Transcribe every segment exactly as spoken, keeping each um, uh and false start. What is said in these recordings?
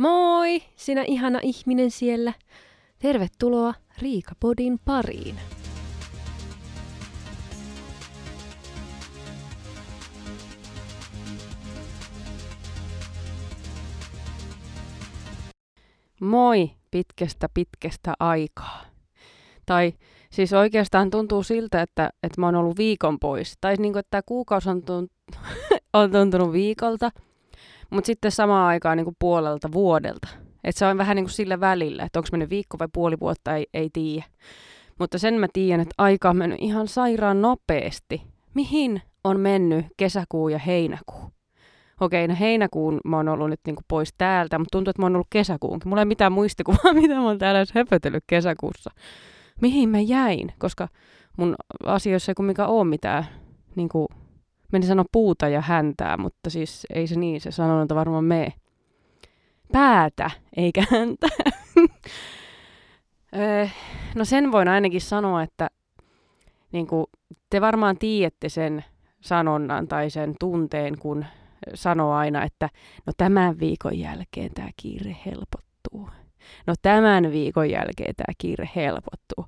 Moi, sinä ihana ihminen siellä. Tervetuloa Riikapodin pariin. Moi pitkästä pitkästä aikaa. Tai siis oikeastaan tuntuu siltä, että, että mä oon ollut viikon pois. Tai niin kuin, että tämä kuukausi on, tunt- on tuntunut viikolta, mutta sitten samaan aikaan niin kuin puolelta vuodelta. Että se on vähän niin kuin sillä välillä, että onko mennyt viikko vai puoli vuotta, ei, ei tiedä. Mutta sen mä tiedän, että aika on mennyt ihan sairaan nopeasti. Mihin on mennyt kesäkuu ja heinäkuu? Okei, no heinäkuun mä oon ollut nyt niin kuin pois täältä, mutta tuntuu, että mä oon ollut kesäkuunkin. Mulla ei mitään muistikuvaa, mitä mä oon täällä edes höpötellyt kesäkuussa. Mihin mä jäin? Koska mun asioissa ei kumminkaan ole mitään, niin kuin, mä en sano puuta ja häntää, mutta siis ei se niin, se sanonta varmaan mee. Päätä, eikä häntä. No sen voin ainakin sanoa, että niin kuin, te varmaan tiedätte sen sanonnan tai sen tunteen, kun sanoo aina, että no tämän viikon jälkeen tämä kiire helpottuu. No tämän viikon jälkeen tämä kiire helpottuu.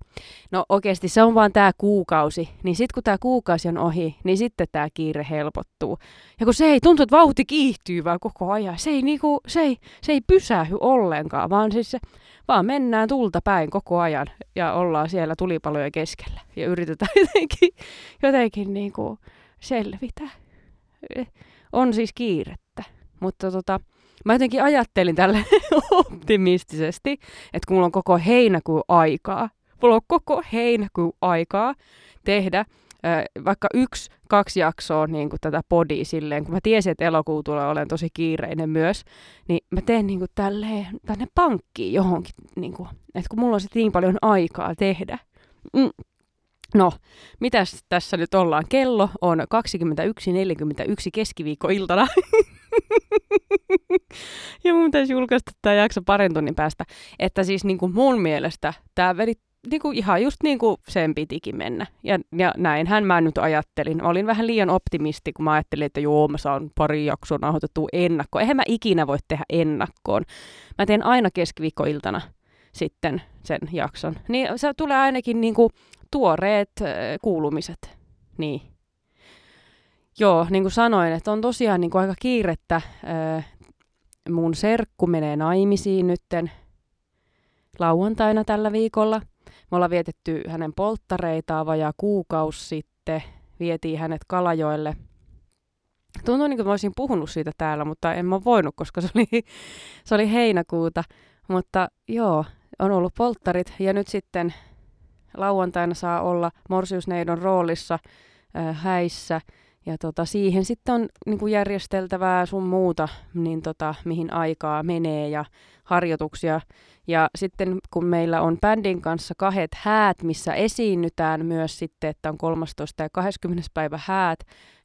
No oikeasti se on vaan tämä kuukausi. Niin sitten kun tämä kuukausi on ohi, niin sitten tämä kiire helpottuu. Ja kun se ei tuntuu, että vauhti kiihtyy vaan koko ajan. Se ei, niinku, se ei, se ei pysähy ollenkaan, vaan, siis se, vaan mennään tulta päin koko ajan. Ja ollaan siellä tulipalojen keskellä. Ja yritetään jotenkin, jotenkin niinku selvitä. On siis kiirettä. Mutta tota... Mä jotenkin ajattelin tälle optimistisesti, että kun mulla on koko heinäkuun aikaa, mulla on koko heinäkuun aikaa tehdä äh, vaikka yksi, kaksi jaksoa niin kuin tätä podia silleen, kun mä tiesin, että elokuu tulee olen tosi kiireinen myös, niin mä teen niin kuin tälleen, tänne pankkiin johonkin, niin kuin, että kun mulla on sitten niin paljon aikaa tehdä. Mm. No, mitäs tässä nyt ollaan? Kello on kaksikymmentäyksi neljäkymmentäyksi keskiviikkoiltana. Ja mun pitäisi julkaista tämä jakso parin tunnin päästä. Että siis niin kuin mun mielestä tämä veri niin kuin ihan just niin kuin sen pitikin mennä. Ja, ja näinhän mä nyt ajattelin. Mä olin vähän liian optimisti, kun mä ajattelin, että joo, mä saan pari jaksoa nauhoitettua ennakkoon. Eihän mä ikinä voi tehdä ennakkoon. Mä teen aina keskiviikkoiltana sitten sen jakson. Niin se tulee ainakin niin kuin tuoreet kuulumiset. Niin. Joo, niin kuin sanoin, että on tosiaan niin kuin aika kiirettä. Mun serkku menee naimisiin nytten lauantaina tällä viikolla. Me ollaan vietetty hänen polttareitaan vajaa kuukausi sitten. Vietiin hänet Kalajoelle. Tuntuu niin kuin mä olisin puhunut siitä täällä, mutta en mä voinut, koska se oli, se oli heinäkuuta. Mutta joo, on ollut polttarit ja nyt sitten lauantaina saa olla morsiusneidon roolissa äh, häissä. Ja tota, siihen sitten on niinku järjesteltävää sun muuta, niin tota, mihin aikaa menee ja harjoituksia. Ja sitten kun meillä on bändin kanssa kahdet häät, missä esiinnytään myös sitten, että on kolmastoista ja kahdeskymmenes päivä häät,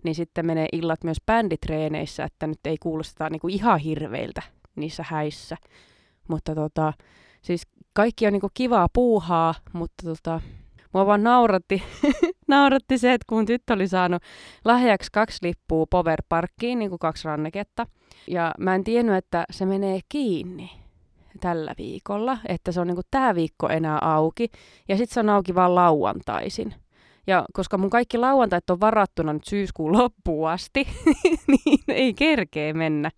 niin sitten menee illat myös bänditreeneissä, että nyt ei kuulosteta niinku ihan hirveiltä niissä häissä. Mutta tota, siis kaikki on niinku kivaa puuhaa, mutta tota... Mua vaan nauratti, nauratti se, että kun tyttö oli saanut lahjaksi kaksi lippua Powerparkkiin, niin kuin kaksi ranneketta. Ja mä en tiennyt, että se menee kiinni tällä viikolla, että se on niin kuin tää viikko enää auki. Ja sit se on auki vaan lauantaisin. Ja koska mun kaikki lauantait on varattuna nyt syyskuun loppuun asti, niin ei kerkeä mennä,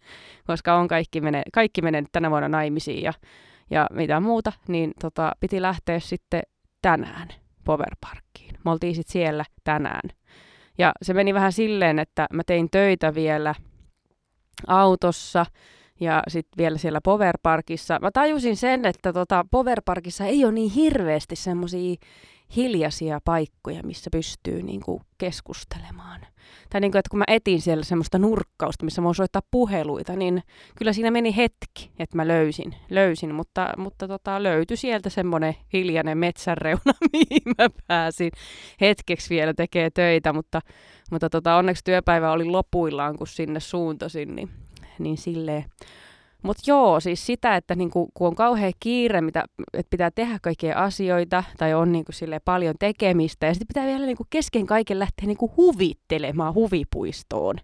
koska on kaikki menee, kaikki menee tänä vuonna naimisiin ja, ja mitä muuta, niin tota, piti lähteä sitten tänään Powerparkkiin. Me oltiin sitten siellä tänään. Ja se meni vähän silleen, että mä tein töitä vielä autossa ja sitten vielä siellä Powerparkissa. Mä tajusin sen, että tota Powerparkissa ei ole niin hirveästi semmoisia hiljaisia paikkoja, missä pystyy niinku keskustelemaan. Tai niinku, että kun mä etin siellä semmoista nurkkausta, missä mä voin soittaa puheluita, niin kyllä siinä meni hetki, että mä löysin, löysin mutta, mutta tota, löytyi sieltä semmoinen hiljainen metsänreuna, mihin mä pääsin hetkeksi vielä tekemään töitä, mutta, mutta tota, onneksi työpäivä oli lopuillaan, kun sinne suuntasin, niin, niin silleen. Mutta joo, siis sitä, että niinku, kun on kauhean kiire, mitä, että pitää tehdä kaikkia asioita tai on niinku paljon tekemistä ja sitten pitää vielä niinku kesken kaiken lähteä niinku huvittelemaan huvipuistoon.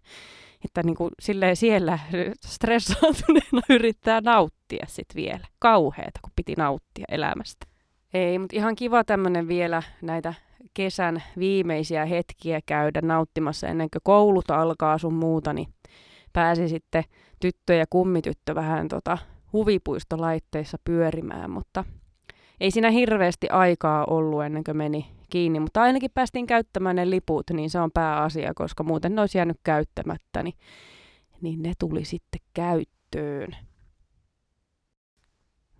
Että niin kuin silleen siellä stressaantuneena yrittää nauttia sitten vielä. Kauheeta, kun piti nauttia elämästä. Ei, mutta ihan kiva tämmöinen vielä näitä kesän viimeisiä hetkiä käydä nauttimassa ennen kuin koulut alkaa sun muuta, niin pääsi sitten tyttö ja kummityttö vähän tota huvipuistolaitteissa pyörimään, mutta ei siinä hirveästi aikaa ollut ennen kuin meni kiinni, mutta ainakin päästiin käyttämään ne liput, niin se on pääasia, koska muuten ne olisi jäänyt käyttämättä, niin, niin ne tuli sitten käyttöön.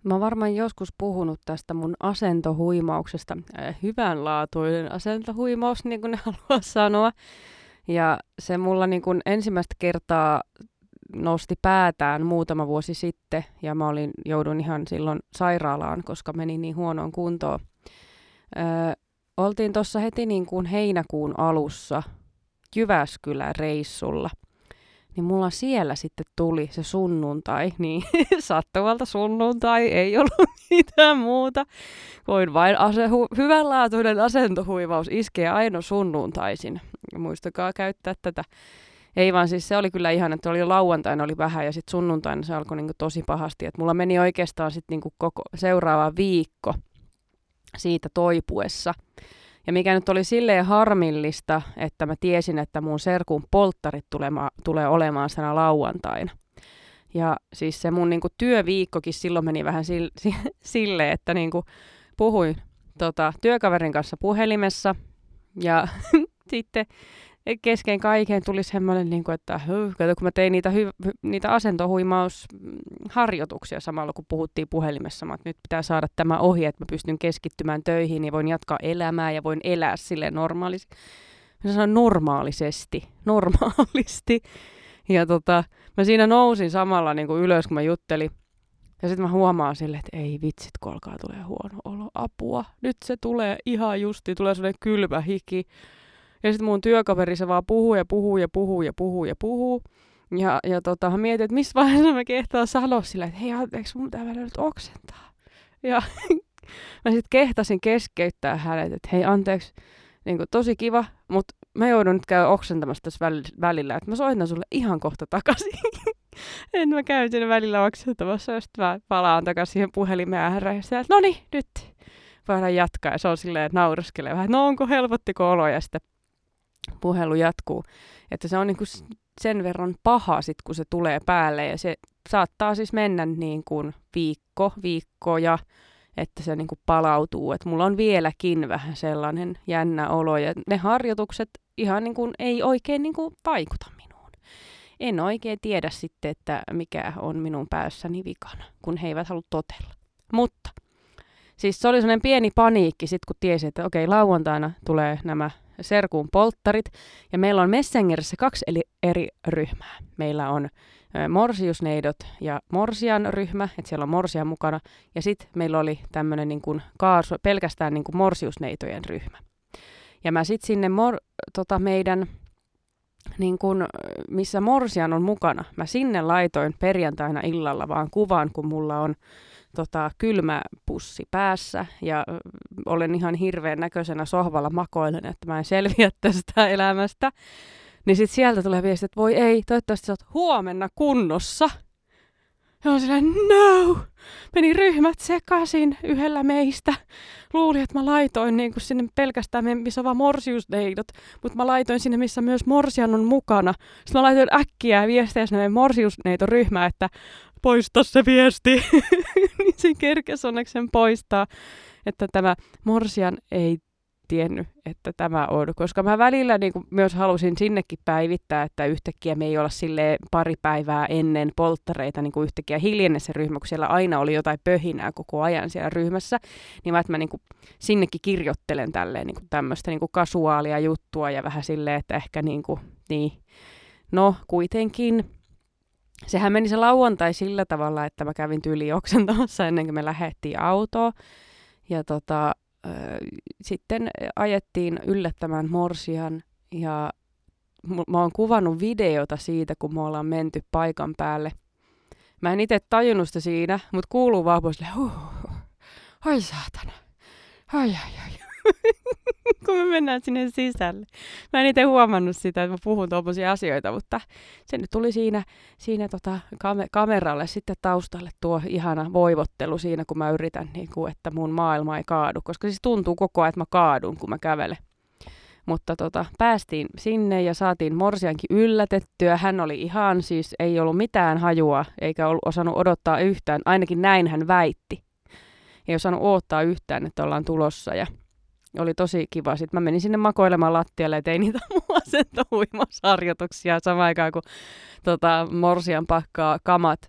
Mä oon varmaan joskus puhunut tästä mun asentohuimauksesta, hyvänlaatuinen asentohuimaus, niin kuin ne haluaa sanoa. Ja se mulla niin kuin ensimmäistä kertaa nosti päätään muutama vuosi sitten, ja mä olin, joudun ihan silloin sairaalaan, koska meni niin huonoon kuntoon. Öö, oltiin tuossa heti niin kuin heinäkuun alussa Jyväskylän reissulla. Niin mulla siellä sitten tuli se sunnuntai, niin sattumalta sunnuntai, ei ollut mitään muuta. Voin vain ase- hu- hyvänlaatuinen asentohuivaus iskee aina sunnuntaisin. Muistakaa käyttää tätä. Ei vaan siis se oli kyllä ihan, että oli lauantaina oli vähän ja sitten sunnuntaina se alkoi niinku tosi pahasti. Et mulla meni oikeastaan sitten niinku koko seuraava viikko siitä toipuessa. Ja mikä nyt oli silleen harmillista, että mä tiesin, että mun serkun polttarit tulema, tulee olemaan sana lauantaina. Ja siis se mun niinku työviikkokin silloin meni vähän sille, sille että niinku puhuin tota, työkaverin kanssa puhelimessa. Ja sitten kesken kaiken tuli semmoinen, niinku, että kato, kun mä tein niitä, hy- niitä asentohuimausharjoituksia samalla, kun puhuttiin puhelimessa, että nyt pitää saada tämä ohi, että mä pystyn keskittymään töihin ja voin jatkaa elämää ja voin elää silleen normaalisesti. Mä sanoin normaalisesti, normaalisti. Ja tota, mä siinä nousin samalla niinku ylös, kun mä juttelin. Ja sitten mä huomaan silleen, että ei vitsit, kun alkaa tulee huono olo, apua. Nyt se tulee ihan justi, tulee sellainen kylmä hiki. Ja sitten mun työkaveri se vaan puhuu ja puhuu ja puhuu ja puhuu ja puhuu. Ja, ja tota, mietin, että missä vaiheessa mä kehtaan sanoa sillä, että hei, anteeksi, mun täällä nyt oksentaa. Ja mä sitten kehtasin keskeyttää hänet, että hei, anteeksi, niin kun, tosi kiva, mutta mä joudun nyt käydä oksentamassa tässä välillä, että mä soitan sulle ihan kohta takaisin. En mä käyn siinä välillä oksentamassa, ja sitten mä palaan takaisin siihen puhelimeen ääreen, ja sitten, että no niin, nyt voidaan jatkaa. Ja se on silleen, että naureskelee vähän, no onko helpottiko olo, ja sitten puhelu jatkuu, että se on niinku sen verran paha sit, kun se tulee päälle ja se saattaa siis mennä niinku viikko, viikkoja, että se niinku palautuu. Et mulla on vieläkin vähän sellainen jännä olo ja ne harjoitukset ihan niinku ei oikein niinku vaikuta minuun. En oikein tiedä sitten, että mikä on minun päässäni vikana, kun he eivät halua totella. Mutta siis se oli sellainen pieni paniikki sit, kun tiesi, että okei, lauantaina tulee nämä serkuun polttarit. Ja meillä on Messengerissä kaksi eri ryhmää. Meillä on morsiusneidot ja morsian ryhmä, että siellä on morsia mukana. Ja sitten meillä oli tämmöinen niin kuin kaasu, pelkästään niin kuin morsiusneitojen ryhmä. Ja mä sitten sinne mor, tota meidän, niin kuin, missä morsian on mukana, mä sinne laitoin perjantaina illalla vaan kuvan, kun mulla on Tota, kylmä pussi päässä ja olen ihan hirveän näköisenä sohvalla makoilen, että mä en selviä tästä elämästä. Niin sit sieltä tulee viesti, että voi ei, toivottavasti sä oot huomenna kunnossa. Ja on silleen, no! Meni ryhmät sekaisin yhdellä meistä. Luulin, että mä laitoin niin kun sinne pelkästään, missä on vaan morsiusneidot, mutta mä laitoin sinne, missä myös morsian on mukana. Sitten mä laitoin äkkiä viestejä sinne morsiusneitoryhmään, että poista se viesti. Niin se kerkesi onneksi sen poistaa, että tämä morsian ei tiennyt, että tämä on. Koska mä välillä niin kuin myös halusin sinnekin päivittää, että yhtäkkiä me ei olla silleen pari päivää ennen polttareita niin kuin yhtäkkiä hiljenne se ryhmä, kun siellä aina oli jotain pöhinää koko ajan siellä ryhmässä. Niin mä, että mä niin kuin sinnekin kirjoittelen tälleen niin kuin tämmöistä niin kuin kasuaalia juttua ja vähän silleen, että ehkä niin kuin, niin. No kuitenkin. Sehän meni se lauantai sillä tavalla, että mä kävin tyyliin oksentamassa ennen kuin me lähdettiin autoon. Ja tota, äh, sitten ajettiin yllättämään morsian ja m- mä oon kuvannut videota siitä, kun me ollaan menty paikan päälle. Mä en itse tajunnut sitä siinä, mutta kuuluu vaan pois silleen, huh, ai saatana, ai ai ai. kun me mennään sinne sisälle. Mä en itse huomannut sitä, että mä puhun tuommoisia asioita, mutta se nyt tuli siinä, siinä tota kam- kameralle sitten taustalle tuo ihana voivottelu siinä, kun mä yritän, niin kuin, että mun maailma ei kaadu. Koska siis tuntuu koko ajan, että mä kaadun, kun mä kävelen. Mutta tota, päästiin sinne ja saatiin morsiankin yllätettyä. Hän oli ihan, siis ei ollut mitään hajua, eikä ollut osannut odottaa yhtään. Ainakin näin hän väitti. Ei osannut odottaa yhtään, että ollaan tulossa ja oli tosi kiva. Sitten mä menin sinne makoilemaan lattialle ja tein niitä mun asentohuimasharjoituksia samaan aikaan, kun tota, morsian pakkaa kamat,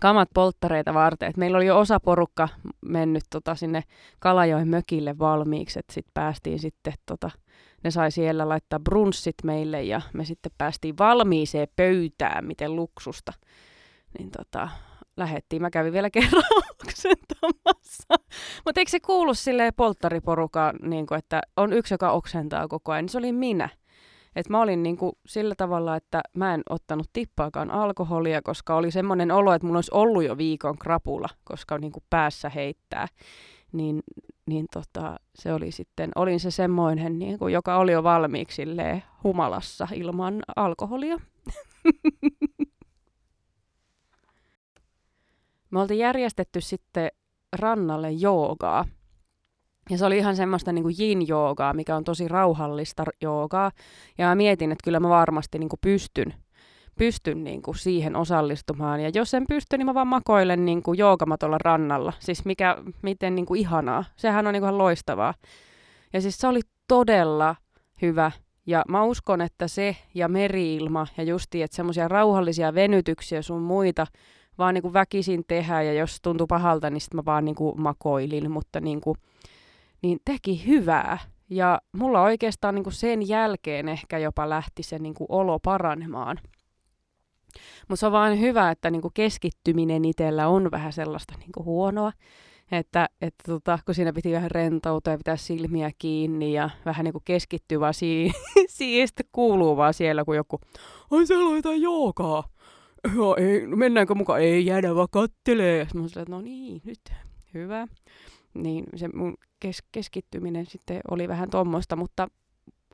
kamat polttareita varten. Et meillä oli jo osa porukka mennyt tota, sinne Kalajoen mökille valmiiksi, että sitten päästiin sitten, tota, ne sai siellä laittaa brunssit meille ja me sitten päästiin valmiiseen pöytään, miten luksusta. Niin tota... Lähettiin. Mä kävin vielä kerran oksentamassa. Mutta eikö se kuulu silleen polttariporukaan, niin kun, että on yksi, joka oksentaa koko ajan, niin se oli minä. Et mä olin niin kun, sillä tavalla, että mä en ottanut tippaakaan alkoholia, koska oli semmoinen olo, että mulla olisi ollut jo viikon krapula, koska niin kun päässä heittää. Niin, niin tota, se oli sitten, olin se semmoinen, niin kun, joka oli jo valmiiksi silleen humalassa ilman alkoholia. Me oltiin järjestetty sitten rannalle joogaa. Ja se oli ihan semmoista niin kuin yin-joogaa, mikä on tosi rauhallista joogaa. Ja mä mietin, että kyllä mä varmasti niin kuin pystyn, pystyn niin kuin siihen osallistumaan. Ja jos en pysty, niin mä vaan makoilen niin kuin joogamatolla rannalla. Siis mikä, miten niin kuin ihanaa. Sehän on niin kuin ihan loistavaa. Ja siis se oli todella hyvä. Ja mä uskon, että se ja meriilma ja justiin, että semmoisia rauhallisia venytyksiä sun muita vaan niin kuin väkisin tehdä, ja jos tuntui pahalta, niin sitten mä vaan niin kuin makoilin, mutta niin kuin, niin teki hyvää. Ja mulla oikeastaan niin kuin sen jälkeen ehkä jopa lähti se niin kuin olo paranemaan. Mutta se on vaan hyvä, että niin kuin keskittyminen itsellä on vähän sellaista niin kuin huonoa, että, että tota, kun siinä piti vähän rentoutua ja pitää silmiä kiinni ja vähän niin kuin keskittyä vaan siihen, siihen sitten kuuluu vaan siellä, kun joku, ai siellä on jotain joogaa. Joo, ei, mennäänkö mukaan? Ei jäädä vaan kattelee. Mä sanoin, no niin, nyt, hyvä. Niin se mun kes- keskittyminen sitten oli vähän tommoista, mutta,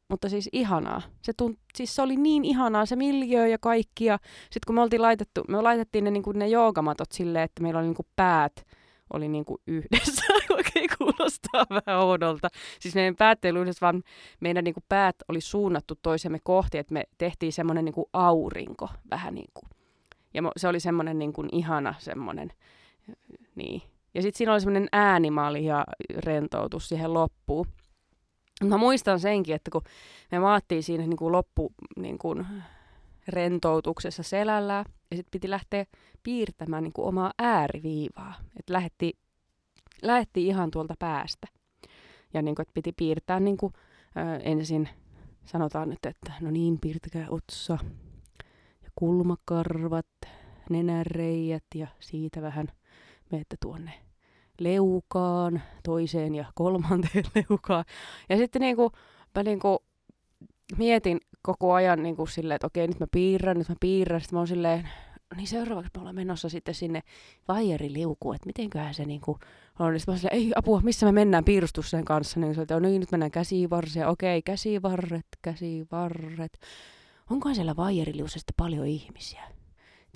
mutta siis ihanaa. Se, tunt, siis se oli niin ihanaa, se miljöö ja kaikki. Ja sitten kun me oltiin laitettu, me laitettiin ne, niin kuin ne joogamatot silleen, että meillä oli niin kuin päät oli niin kuin yhdessä. Okei, kuulostaa vähän oudolta. Siis meidän päät ei ollut yhdessä, vaan meidän niin kuin päät oli suunnattu toisemme kohti, että me tehtiin semmoinen niin kuin aurinko vähän niin kuin. Ja se oli semmoinen niin kuin ihana semmoinen, niin. Ja sitten siinä oli semmoinen äänimaali ja rentoutus siihen loppuun. Mä muistan senkin, että kun me maattiin siinä niin kuin loppu niin kuin rentoutuksessa selällään, ja sitten piti lähteä piirtämään niin kuin omaa ääriviivaa. Että lähti lähti ihan tuolta päästä. Ja niin kuin, että piti piirtää niin kuin, äh, ensin sanotaan nyt, että no niin, piirtäkää otsa. Kulmakarvat, nenäreijät ja siitä vähän menette tuonne leukaan, toiseen ja kolmanteen leukaan. Ja sitten niinku, mä niinku mietin koko ajan niinku silleen, että okei, nyt mä piirrän, nyt mä piirrän. Sitten mä oon silleen, no niin seuraavaksi me ollaan menossa sitten sinne vaijarileukuun, että mitenköhän se niinku on. Sitten mä oon silleen, ei apua, missä me mennään piirustus sen kanssa. Niin silleen, no niin, nyt mennään käsivarseen, okei, käsivarret, käsivarret. Onkohan siellä vaijeriliusesta paljon ihmisiä?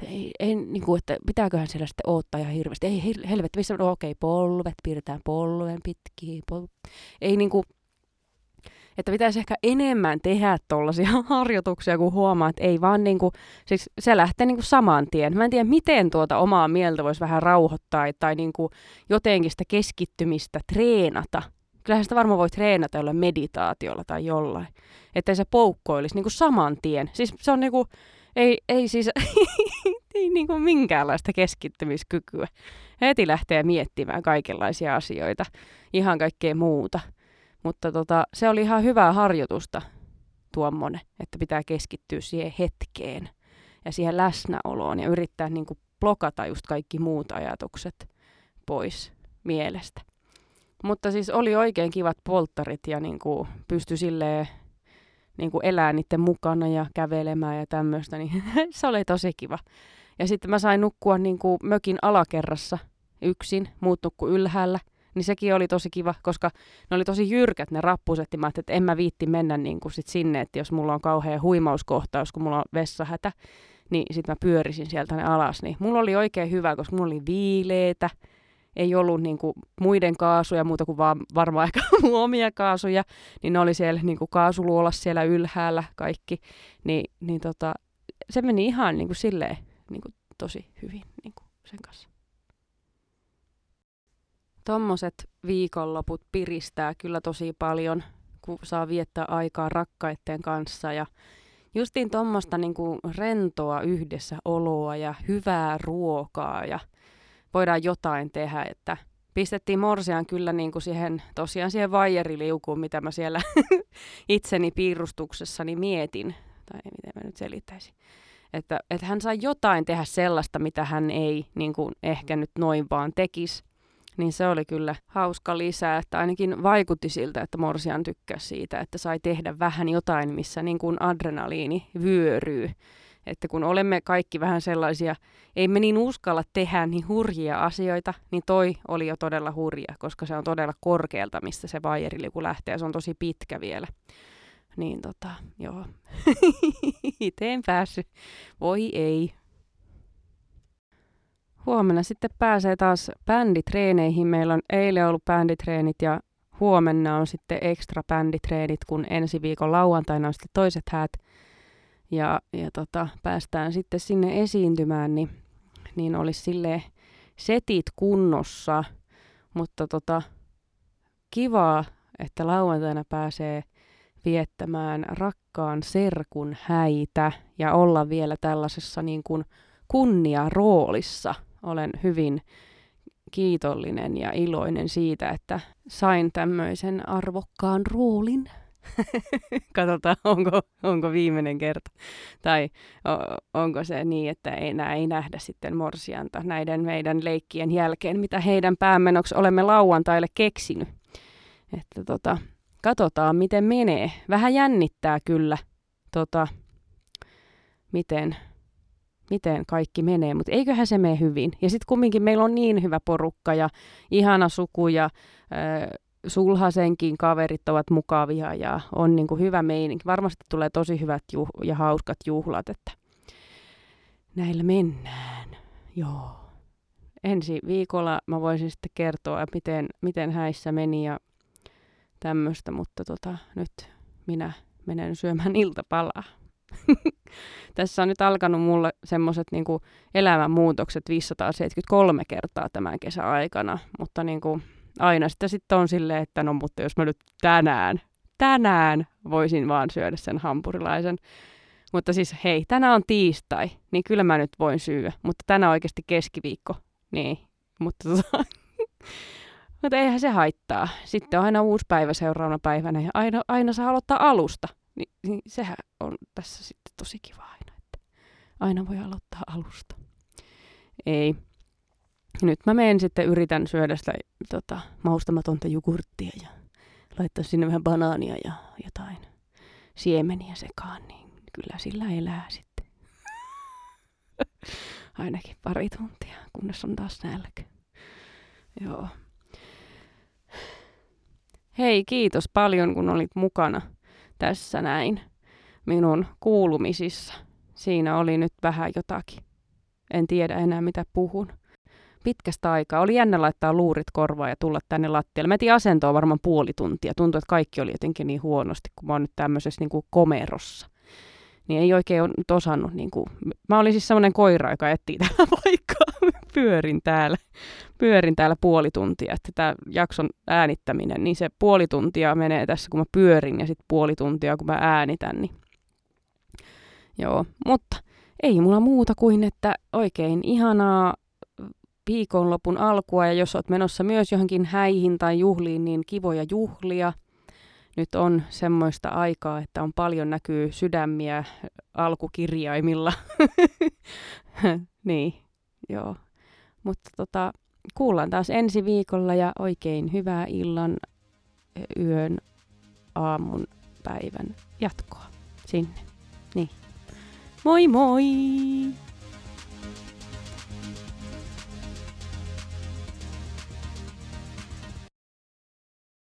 Ei, ei, niin kuin, että pitääköhän siellä sitten odottaa ihan hirveästi? Ei, helvetti, missä? No, okei, polvet, piirretään polven pitkiä. Pol... Ei niin kuin, että pitäisi ehkä enemmän tehdä tollaisia harjoituksia, kun huomaa, että ei vaan niin kuin, siis se lähtee niin kuin saman tien. Mä en tiedä, miten tuota omaa mieltä voisi vähän rauhoittaa tai niin kuin jotenkin sitä keskittymistä treenata. Kyllähän sitä varmaan voi treenata jollain meditaatiolla tai jollain, ettei se poukkoilisi niin kuin saman tien. Siis se on niin kuin, ei, ei siis ei niin kuin minkäänlaista keskittymiskykyä. Heti lähtee miettimään kaikenlaisia asioita, ihan kaikkea muuta. Mutta tota, se oli ihan hyvää harjoitusta tuommoinen, että pitää keskittyä siihen hetkeen ja siihen läsnäoloon ja yrittää niin kuin blokata just kaikki muut ajatukset pois mielestä. Mutta siis oli oikein kivat polttarit ja niinku pystyi silleen niinku elämään niiden mukana ja kävelemään ja tämmöistä, niin se oli tosi kiva. Ja sitten mä sain nukkua niinku mökin alakerrassa yksin, muut nukkui ylhäällä, niin sekin oli tosi kiva, koska ne oli tosi jyrkät ne rappuset, ja mä ajattelin, että en mä viitti mennä niin kuin sit sinne, että jos mulla on kauhea huimauskohtaus, kun mulla on vessahätä, niin sit mä pyörisin sieltä ne alas. Niin mulla oli oikein hyvä, koska mulla oli viileetä, ei ollut niin kuin muiden kaasuja, muuta kuin vaan varmaan ehkä mun omia kaasuja, niin ne oli siellä niin kuin kaasuluolassa siellä ylhäällä kaikki, niin, niin tota, se meni ihan niin kuin silleen niin kuin tosi hyvin niin kuin sen kanssa. Tommoset viikonloput piristää kyllä tosi paljon, kun saa viettää aikaa rakkaitten kanssa ja justiin tommosta niin kuin rentoa yhdessä oloa ja hyvää ruokaa ja voidaan jotain tehdä, että pistettiin morsiaan kyllä niin kuin siihen, tosiaan siihen vaijeriliukuun, mitä mä siellä itseni piirustuksessani mietin, tai miten mä nyt selittäisin, että et hän sai jotain tehdä sellaista, mitä hän ei niin kuin ehkä nyt noin vaan tekisi, niin se oli kyllä hauska lisää, että ainakin vaikutti siltä, että morsian tykkäsi siitä, että sai tehdä vähän jotain, missä niin kuin adrenaliini vyöryy. Että kun olemme kaikki vähän sellaisia, ei me niin uskalla tehdä niin hurjia asioita, niin toi oli jo todella hurja, koska se on todella korkealta, mistä se vaijeriliuku lähtee, se on tosi pitkä vielä. Niin tota, joo, itse en päässyt. Voi ei. Huomenna sitten pääsee taas bänditreeneihin. Meillä on eilen ollut bänditreenit ja huomenna on sitten ekstra bänditreenit, kun ensi viikon lauantaina on sitten toiset häät. Ja, ja tota, päästään sitten sinne esiintymään, niin, niin olisi silleen setit kunnossa. Mutta tota, kivaa, että lauantaina pääsee viettämään rakkaan serkun häitä ja olla vielä tällaisessa niin kuin kunniaroolissa. Olen hyvin kiitollinen ja iloinen siitä, että sain tämmöisen arvokkaan roolin. Katsotaan, onko, onko viimeinen kerta. Tai onko se niin, että enää ei nähdä sitten morsianta näiden meidän leikkien jälkeen, mitä heidän päämenoksi olemme lauantaille keksinyt. Että tota, katsotaan, miten menee. Vähän jännittää kyllä, tota, miten, miten kaikki menee, mutta eiköhän se mene hyvin. Ja sitten kumminkin meillä on niin hyvä porukka ja ihana suku ja Öö, Sulhasenkin kaverit ovat mukavia ja on niin kuin hyvä meininki. Varmasti tulee tosi hyvät juh- ja hauskat juhlat, että näillä mennään. Joo. Ensi viikolla mä voisin sitten kertoa, miten, miten häissä meni ja tämmöistä, mutta tota, nyt minä menen syömään iltapalaa. Tässä on nyt alkanut mulle semmoiset niin kuin elämänmuutokset viisisataaseitsemänkymmentäkolme kertaa tämän kesän aikana, mutta niin kuin aina sitä sitten on silleen, että no mutta jos mä nyt tänään, tänään voisin vaan syödä sen hampurilaisen. Mutta siis hei, tänään on tiistai, niin kyllä mä nyt voin syödä. Mutta tänään oikeasti keskiviikko, niin. Mutta, tota, mutta eihän se haittaa. Sitten on aina uusi päivä seuraavana päivänä ja aina, aina saa aloittaa alusta. Ni, niin sehän on tässä sitten tosi kiva aina, että aina voi aloittaa alusta. Ei. Nyt mä menen sitten, yritän syödä sitä tota, maustamatonta jogurttia ja laittaa sinne vähän banaania ja jotain siemeniä sekaan, niin kyllä sillä elää sitten. Ainakin pari tuntia, kunnes on taas nälkä. Joo. Hei, kiitos paljon, kun olit mukana tässä näin minun kuulumisissa. Siinä oli nyt vähän jotakin. En tiedä enää, mitä puhun. Pitkästä aikaa. Oli jännä laittaa luurit korvaan ja tulla tänne lattialle. Mä etin asentoa varmaan puoli tuntia. Tuntui, että kaikki oli jotenkin niin huonosti, kun mä oon nyt tämmöisessä niin kuin komerossa. Niin ei oikein ole osannut. Niin kuin. Mä olin siis semmoinen koira, joka etsii täällä paikkaa. Pyörin täällä. Pyörin täällä puoli tuntia. Että tää jakson äänittäminen, niin se puoli tuntia menee tässä, kun mä pyörin, ja sitten puoli tuntia, kun mä äänitän. Niin. Joo, mutta ei mulla muuta kuin, että oikein ihanaa viikonlopun alkua, ja jos olet menossa myös johonkin häihin tai juhliin, niin kivoja juhlia. Nyt on semmoista aikaa, että on paljon näkyy sydämiä alkukirjaimilla. Niin, joo. Mutta tota, kuullaan taas ensi viikolla, ja oikein hyvää illan, yön, aamun, päivän jatkoa sinne. Niin. Moi moi!